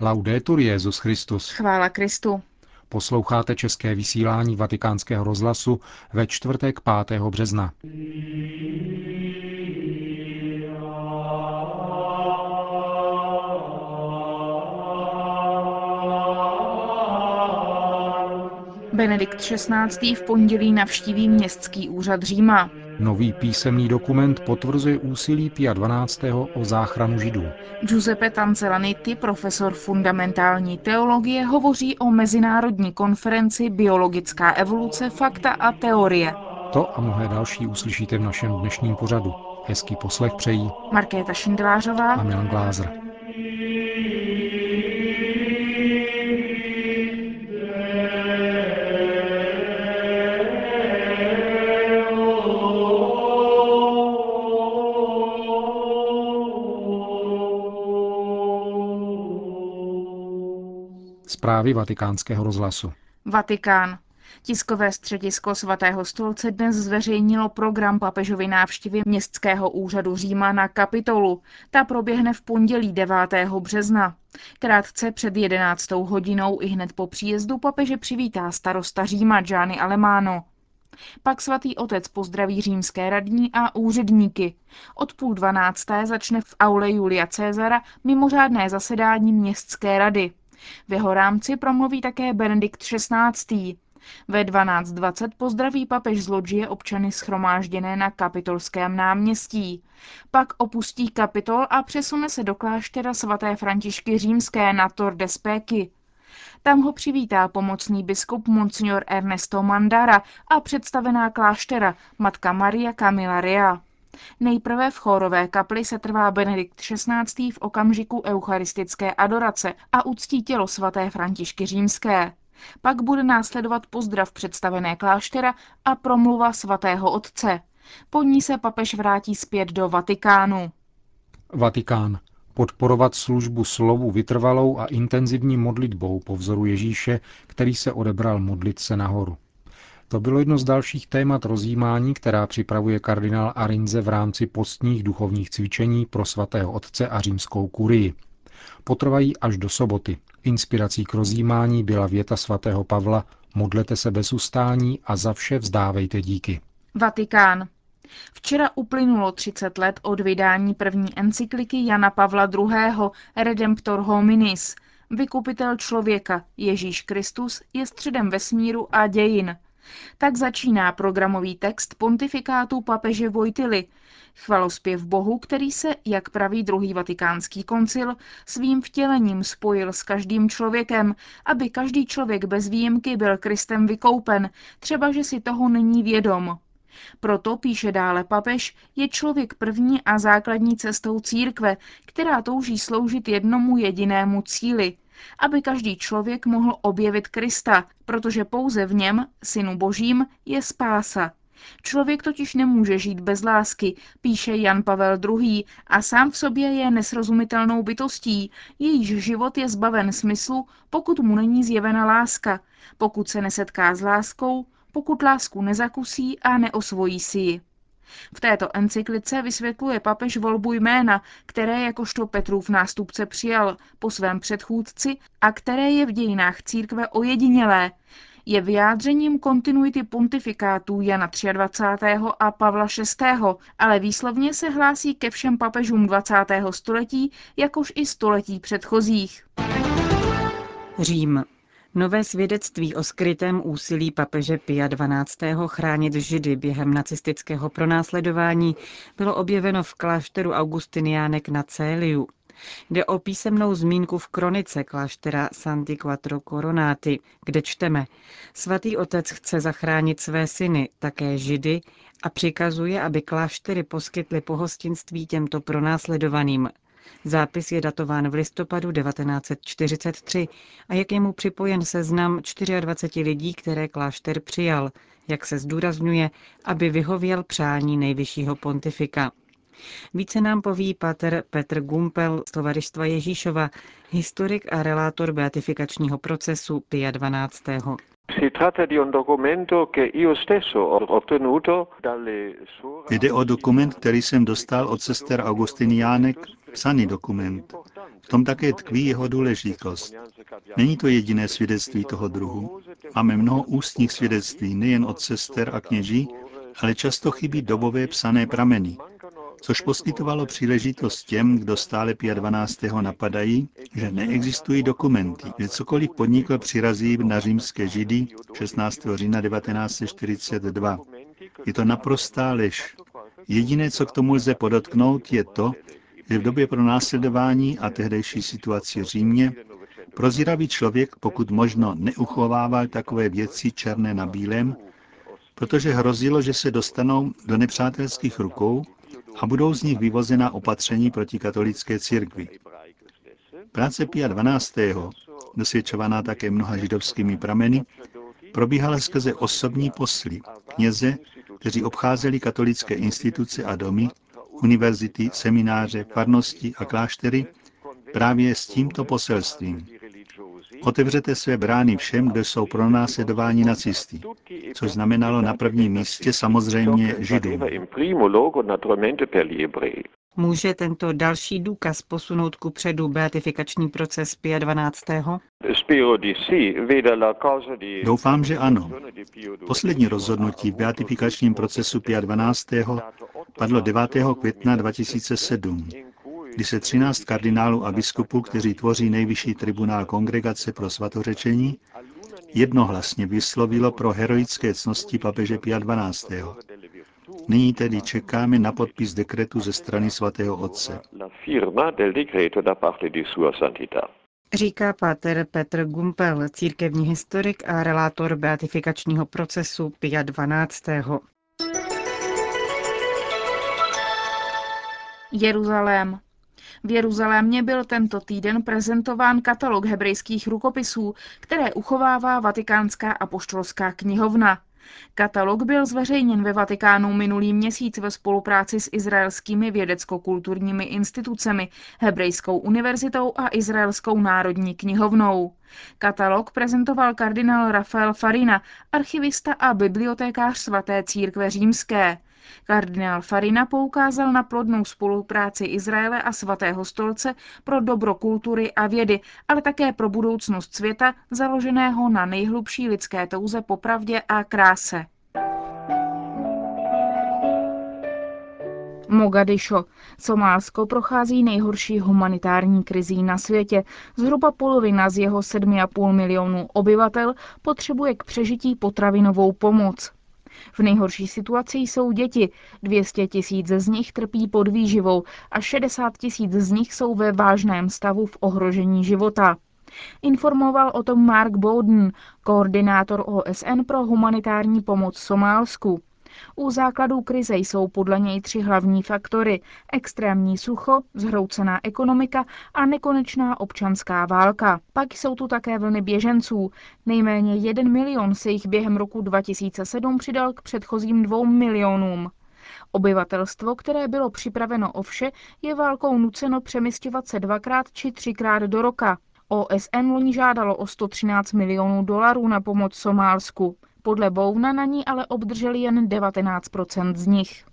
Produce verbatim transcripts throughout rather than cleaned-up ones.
Laudetur Jesus Christus. Chvála Kristu. Posloucháte české vysílání Vatikánského rozhlasu ve čtvrtek pátého března. Benedikt šestnáctý v pondělí navštíví městský úřad Říma. Nový písemný dokument potvrzuje úsilí Pia dvanáctého o záchranu Židů. Giuseppe Tanzella-Nitti, profesor fundamentální teologie, hovoří o mezinárodní konferenci Biologická evoluce, fakta a teorie. To a mnohé další uslyšíte v našem dnešním pořadu. Hezký poslech přejí Markéta Šindvářová a Milan Glázer. Zprávy Vatikánského rozhlasu. Vatikán. Tiskové středisko Svatého stolce dnes zveřejnilo program papežovy návštěvy městského úřadu Říma na Kapitolu. Ta proběhne v pondělí devátého března. Krátce před jedenáctou hodinou i hned po příjezdu papeže přivítá starosta Říma Gianni Alemanno. Pak svatý otec pozdraví římské radní a úředníky. Od půl dvanácté začne v aule Julia Cezara mimořádné zasedání městské rady. V jeho rámci promluví také Benedikt šestnáctý Ve dvanáct dvacet pozdraví papež z lodžie občany shromážděné na Kapitolském náměstí. Pak opustí Kapitol a přesune se do kláštera svaté Františky Římské na Tor de Spéky. Tam ho přivítá pomocný biskup Monsignor Ernesto Mandara a představená kláštera Matka Maria Camilla Ria. Nejprve v chórové kapli se trvá Benedikt šestnáctý v okamžiku eucharistické adorace a uctí tělo svaté Františky Římské. Pak bude následovat pozdrav představené kláštera a promluva svatého otce. Po ní se papež vrátí zpět do Vatikánu. Vatikán. Podporovat službu slovu vytrvalou a intenzivní modlitbou po vzoru Ježíše, který se odebral modlit se nahoru. To bylo jedno z dalších témat rozjímání, která připravuje kardinál Arinze v rámci postních duchovních cvičení pro svatého otce a římskou kurii. Potrvají až do soboty. Inspirací k rozjímání byla věta svatého Pavla: modlete se bez ustání a za vše vzdávejte díky. Vatikán. Včera uplynulo třicet let od vydání první encykliky Jana Pavla druhého. Redemptor hominis. Vykupitel člověka, Ježíš Kristus, je středem vesmíru a dějin. Tak začíná programový text pontifikátu papeže Wojtyły, chvalospěv Bohu, který se, jak praví druhý vatikánský koncil, svým vtělením spojil s každým člověkem, aby každý člověk bez výjimky byl Kristem vykoupen, třeba že si toho není vědom. Proto, píše dále papež, je člověk první a základní cestou církve, která touží sloužit jednomu jedinému cíli, aby každý člověk mohl objevit Krista, protože pouze v něm, Synu Božím, je spása. Člověk totiž nemůže žít bez lásky, píše Jan Pavel druhý, a sám v sobě je nesrozumitelnou bytostí, jejíž život je zbaven smyslu, pokud mu není zjevena láska, pokud se nesetká s láskou, pokud lásku nezakusí a neosvojí si ji. V této encyklice vysvětluje papež volbu jména, které jakožto Petrův nástupce přijal po svém předchůdci a které je v dějinách církve ojedinělé. Je vyjádřením kontinuity pontifikátů Jana dvacátého třetího a Pavla šestého, ale výslovně se hlásí ke všem papežům dvacátého století, jakož i století předchozích. Řím. Nové svědectví o skrytém úsilí papeže Pia dvanáctého. Chránit Židy během nacistického pronásledování bylo objeveno v klášteru Augustiniánek na Céliu. Jde o písemnou zmínku v kronice kláštera Santi Quattro Coronati, kde čteme: Svatý otec chce zachránit své syny, také Židy, a přikazuje, aby kláštery poskytly pohostinství těmto pronásledovaným. Zápis je datován v listopadu devatenáct set čtyřicet tři a je k němu připojen seznam dvacet čtyři lidí, které klášter přijal, jak se zdůrazňuje, aby vyhověl přání nejvyššího pontifika. Více nám poví pater Petr Gumpel z Tovarištva Ježíšova, historik a relátor beatifikačního procesu Pia dvanáctého. Jde o dokument, který jsem dostal od sester Augustiniánek, psaný dokument. V tom také tkví jeho důležitost. Není to jediné svědectví toho druhu. Máme mnoho ústních svědectví, nejen od sester a kněží, ale často chybí dobové psané prameny, což poskytovalo příležitost těm, kdo stále Pia dvanáctého napadají, že neexistují dokumenty, že cokoliv podnikl přirazí na římské židy šestnáctého října devatenáct set čtyřicet dva. Je to naprostá lež. Jediné, co k tomu lze podotknout, je to, že v době pronásledování a tehdejší situaci v Římě prozíravý člověk pokud možno neuchovával takové věci černé na bílém, protože hrozilo, že se dostanou do nepřátelských rukou a budou z nich vyvozena opatření proti katolické církvi. Práce Pia dvanáctého, dosvědčovaná také mnoha židovskými prameny, probíhala skrze osobní posly, kněze, kteří obcházeli katolické instituce a domy, univerzity, semináře, farnosti a kláštery právě s tímto poselstvím. Otevřete své brány všem, kdo jsou pronásledováni nacisty, což znamenalo na prvním místě samozřejmě Židům. Může tento další důkaz posunout ku předu beatifikační proces Pia dvanáctého? Doufám, že ano. Poslední rozhodnutí v beatifikačním procesu Pia dvanáctého padlo devátého května dva tisíce sedm. Kdy se třináct kardinálů a biskupů, kteří tvoří nejvyšší tribunál Kongregace pro svatořečení, jednohlasně vyslovilo pro heroické ctnosti papeže Pia dvanáctého. Nyní tedy čekáme na podpis dekretu ze strany svatého otce. Říká pater Petr Gumpel, církevní historik a relátor beatifikačního procesu Pia dvanáctého. Jeruzalém. V Jeruzalémě byl tento týden prezentován katalog hebrejských rukopisů, které uchovává Vatikánská apoštolská knihovna. Katalog byl zveřejněn ve Vatikánu minulý měsíc ve spolupráci s izraelskými vědecko-kulturními institucemi, Hebrejskou univerzitou a Izraelskou národní knihovnou. Katalog prezentoval kardinál Rafael Farina, archivista a bibliotekář Svaté církve římské. Kardinál Farina poukázal na plodnou spolupráci Izraele a Svatého stolce pro dobro kultury a vědy, ale také pro budoucnost světa, založeného na nejhlubší lidské touze po pravdě a kráse. Mogadišo. Somálsko prochází nejhorší humanitární krizí na světě. Zhruba polovina z jeho sedm a půl milionu obyvatel potřebuje k přežití potravinovou pomoc. V nejhorší situaci jsou děti, dvě stě tisíc z nich trpí podvýživou a šedesát tisíc z nich jsou ve vážném stavu v ohrožení života. Informoval o tom Mark Bowden, koordinátor O S N pro humanitární pomoc Somálsku. U základů krize jsou podle něj tři hlavní faktory – extrémní sucho, zhroucená ekonomika a nekonečná občanská válka. Pak jsou tu také vlny běženců. Nejméně jeden milion se jich během roku dva tisíce sedm přidal k předchozím dvou milionům. Obyvatelstvo, které bylo připraveno o vše, je válkou nuceno přemysťovat se dvakrát či třikrát do roka. O S N loni žádalo o sto třináct milionů dolarů na pomoc Somálsku. Podle Bouna na ní ale obdrželi jen devatenáct procent z nich.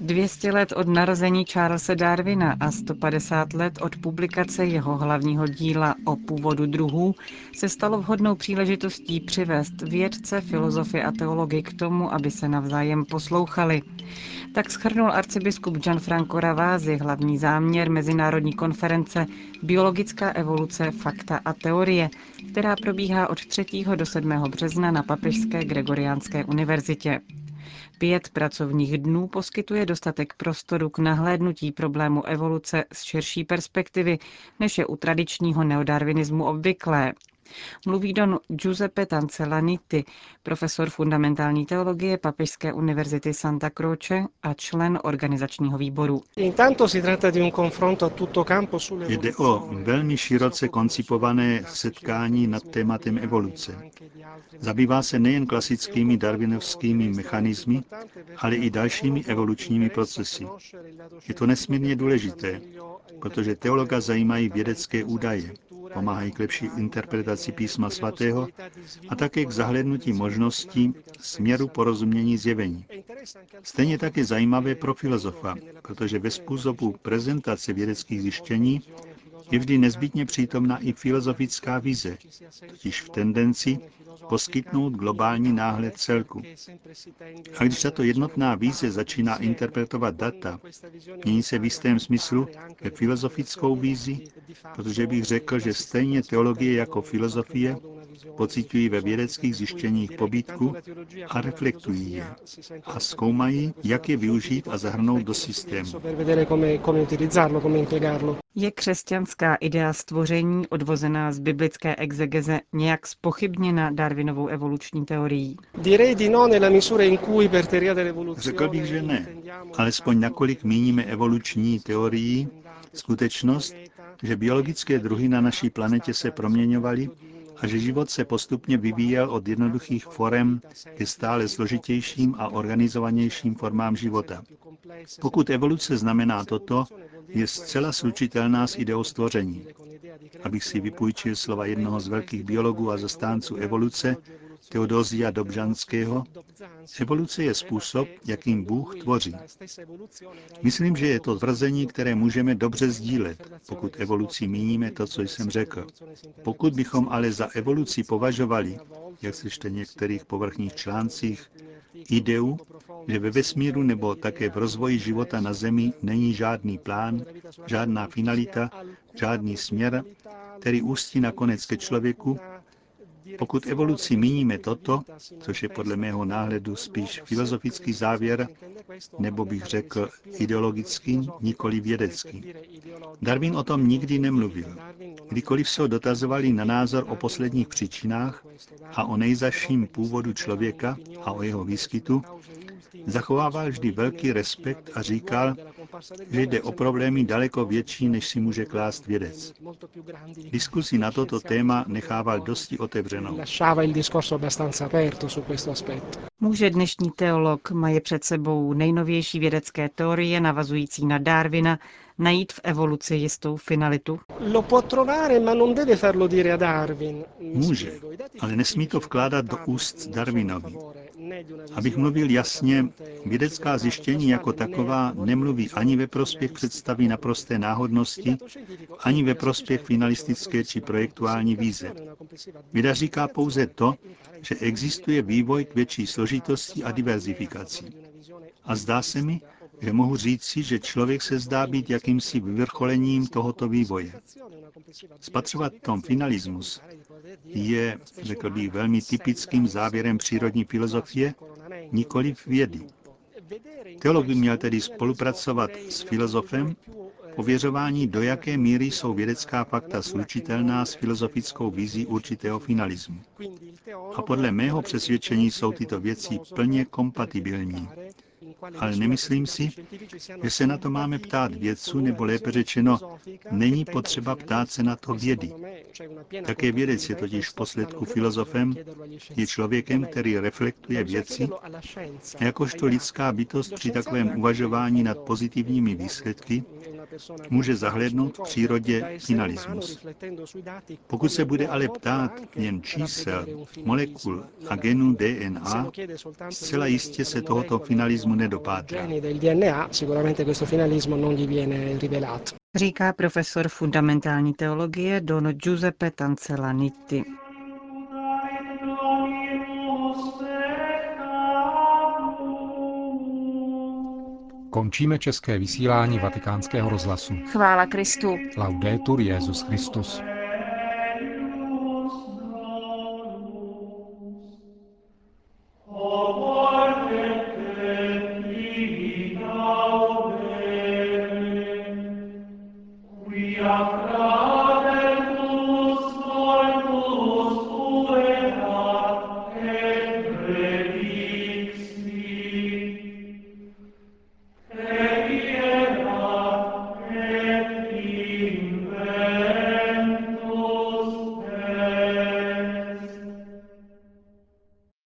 dvě stě let od narození Charlesa Darwina a sto padesát let od publikace jeho hlavního díla o původu druhů se stalo vhodnou příležitostí přivést vědce, filozofy a teology k tomu, aby se navzájem poslouchali. Tak shrnul arcibiskup Gianfranco Ravasi hlavní záměr mezinárodní konference Biologická evoluce, fakta a teorie, která probíhá od třetího do sedmého března na Papežské Gregoriánské univerzitě. Pět pracovních dnů poskytuje dostatek prostoru k nahlédnutí problému evoluce z širší perspektivy, než je u tradičního neodarwinismu obvyklé. Mluví don Giuseppe Tanzella-Nitti, profesor fundamentální teologie Papežské univerzity Santa Croce a člen organizačního výboru. Jde o velmi široce koncipované setkání nad tématem evoluce. Zabývá se nejen klasickými darwinovskými mechanismy, ale i dalšími evolučními procesy. Je to nesmírně důležité, protože teologa zajímají vědecké údaje, pomáhají k lepší interpretaci písma svatého a také k zahlednutí možností směru porozumění zjevení. Stejně tak je zajímavé pro filozofa, protože ve způsobu prezentace vědeckých zjištění je vždy nezbytně přítomna i filozofická vize, totiž v tendenci poskytnout globální náhled celku. A když tato jednotná vize začíná interpretovat data, mění se v jistém smyslu ve filozofickou vizi, protože bych řekl, že stejně teologie jako filozofie pociťují ve vědeckých zjištěních pobídku a reflektují je a zkoumají, jak je využít a zahrnout do systému. Je křesťanská idea stvoření, odvozená z biblické exegeze, nějak zpochybněna Darwinovou evoluční teorií? Řekl bych, že ne, alespoň nakolik míníme evoluční teorií skutečnost, že biologické druhy na naší planetě se proměňovaly a že život se postupně vyvíjel od jednoduchých forem ke stále složitějším a organizovanějším formám života. Pokud evoluce znamená toto, je zcela slučitelná s ideou stvoření. Abych si vypůjčil slova jednoho z velkých biologů a zastánců evoluce, Teodózia Dobžanského, evoluce je způsob, jakým Bůh tvoří. Myslím, že je to tvrzení, které můžeme dobře sdílet, pokud evolucí míníme to, co jsem řekl. Pokud bychom ale za evoluci považovali, jak se čte v některých povrchních článcích, ideu, že ve vesmíru nebo také v rozvoji života na Zemi není žádný plán, žádná finalita, žádný směr, který ústí nakonec ke člověku, pokud evoluci míníme toto, což je podle mého náhledu spíš filozofický závěr, nebo bych řekl ideologický, nikoli vědecký. Darwin o tom nikdy nemluvil. Kdykoliv se ho dotazovali na názor o posledních příčinách a o nejzaším původu člověka a o jeho výskytu, zachovával vždy velký respekt a říkal, že jde o problémy daleko větší, než si může klást vědec. Diskusi na toto téma nechával dosti otevřenou. Může dnešní teolog, maje před sebou nejnovější vědecké teorie navazující na Darwina, najít v evoluci jistou finalitu? Může, ale nesmí to vkládat do úst Darwinovi. Abych mluvil jasně, vědecká zjištění jako taková nemluví ani ve prospěch představy naprosté náhodnosti, ani ve prospěch finalistické či projektuální vize. Věda říká pouze to, že existuje vývoj k větší složitosti a diverzifikaci. A zdá se mi, že mohu říci, že člověk se zdá být jakýmsi vyvrcholením tohoto vývoje. Spatřovat tom finalismus je, řekl bych, velmi typickým závěrem přírodní filozofie, nikoliv vědy. Teolog by měl tedy spolupracovat s filozofem, pověřování, do jaké míry jsou vědecká fakta slučitelná s filozofickou vizí určitého finalismu. A podle mého přesvědčení jsou tyto věci plně kompatibilní. Ale nemyslím si, že se na to máme ptát vědců, nebo lépe řečeno, není potřeba ptát se na to vědy. Také vědec je totiž v posledku filozofem, je člověkem, který reflektuje věci, a jakožto lidská bytost při takovém uvažování nad pozitivními výsledky může zahlédnout v přírodě finalismus. Pokud se bude ale ptát jen čísel, molekul a genů D N A, zcela jistě se tohoto finalismu nedopátrá. Říká profesor fundamentální teologie don Giuseppe Tanzella-Nitti. Končíme české vysílání Vatikánského rozhlasu. Chvála Kristu. Laudetur Jesus Christus.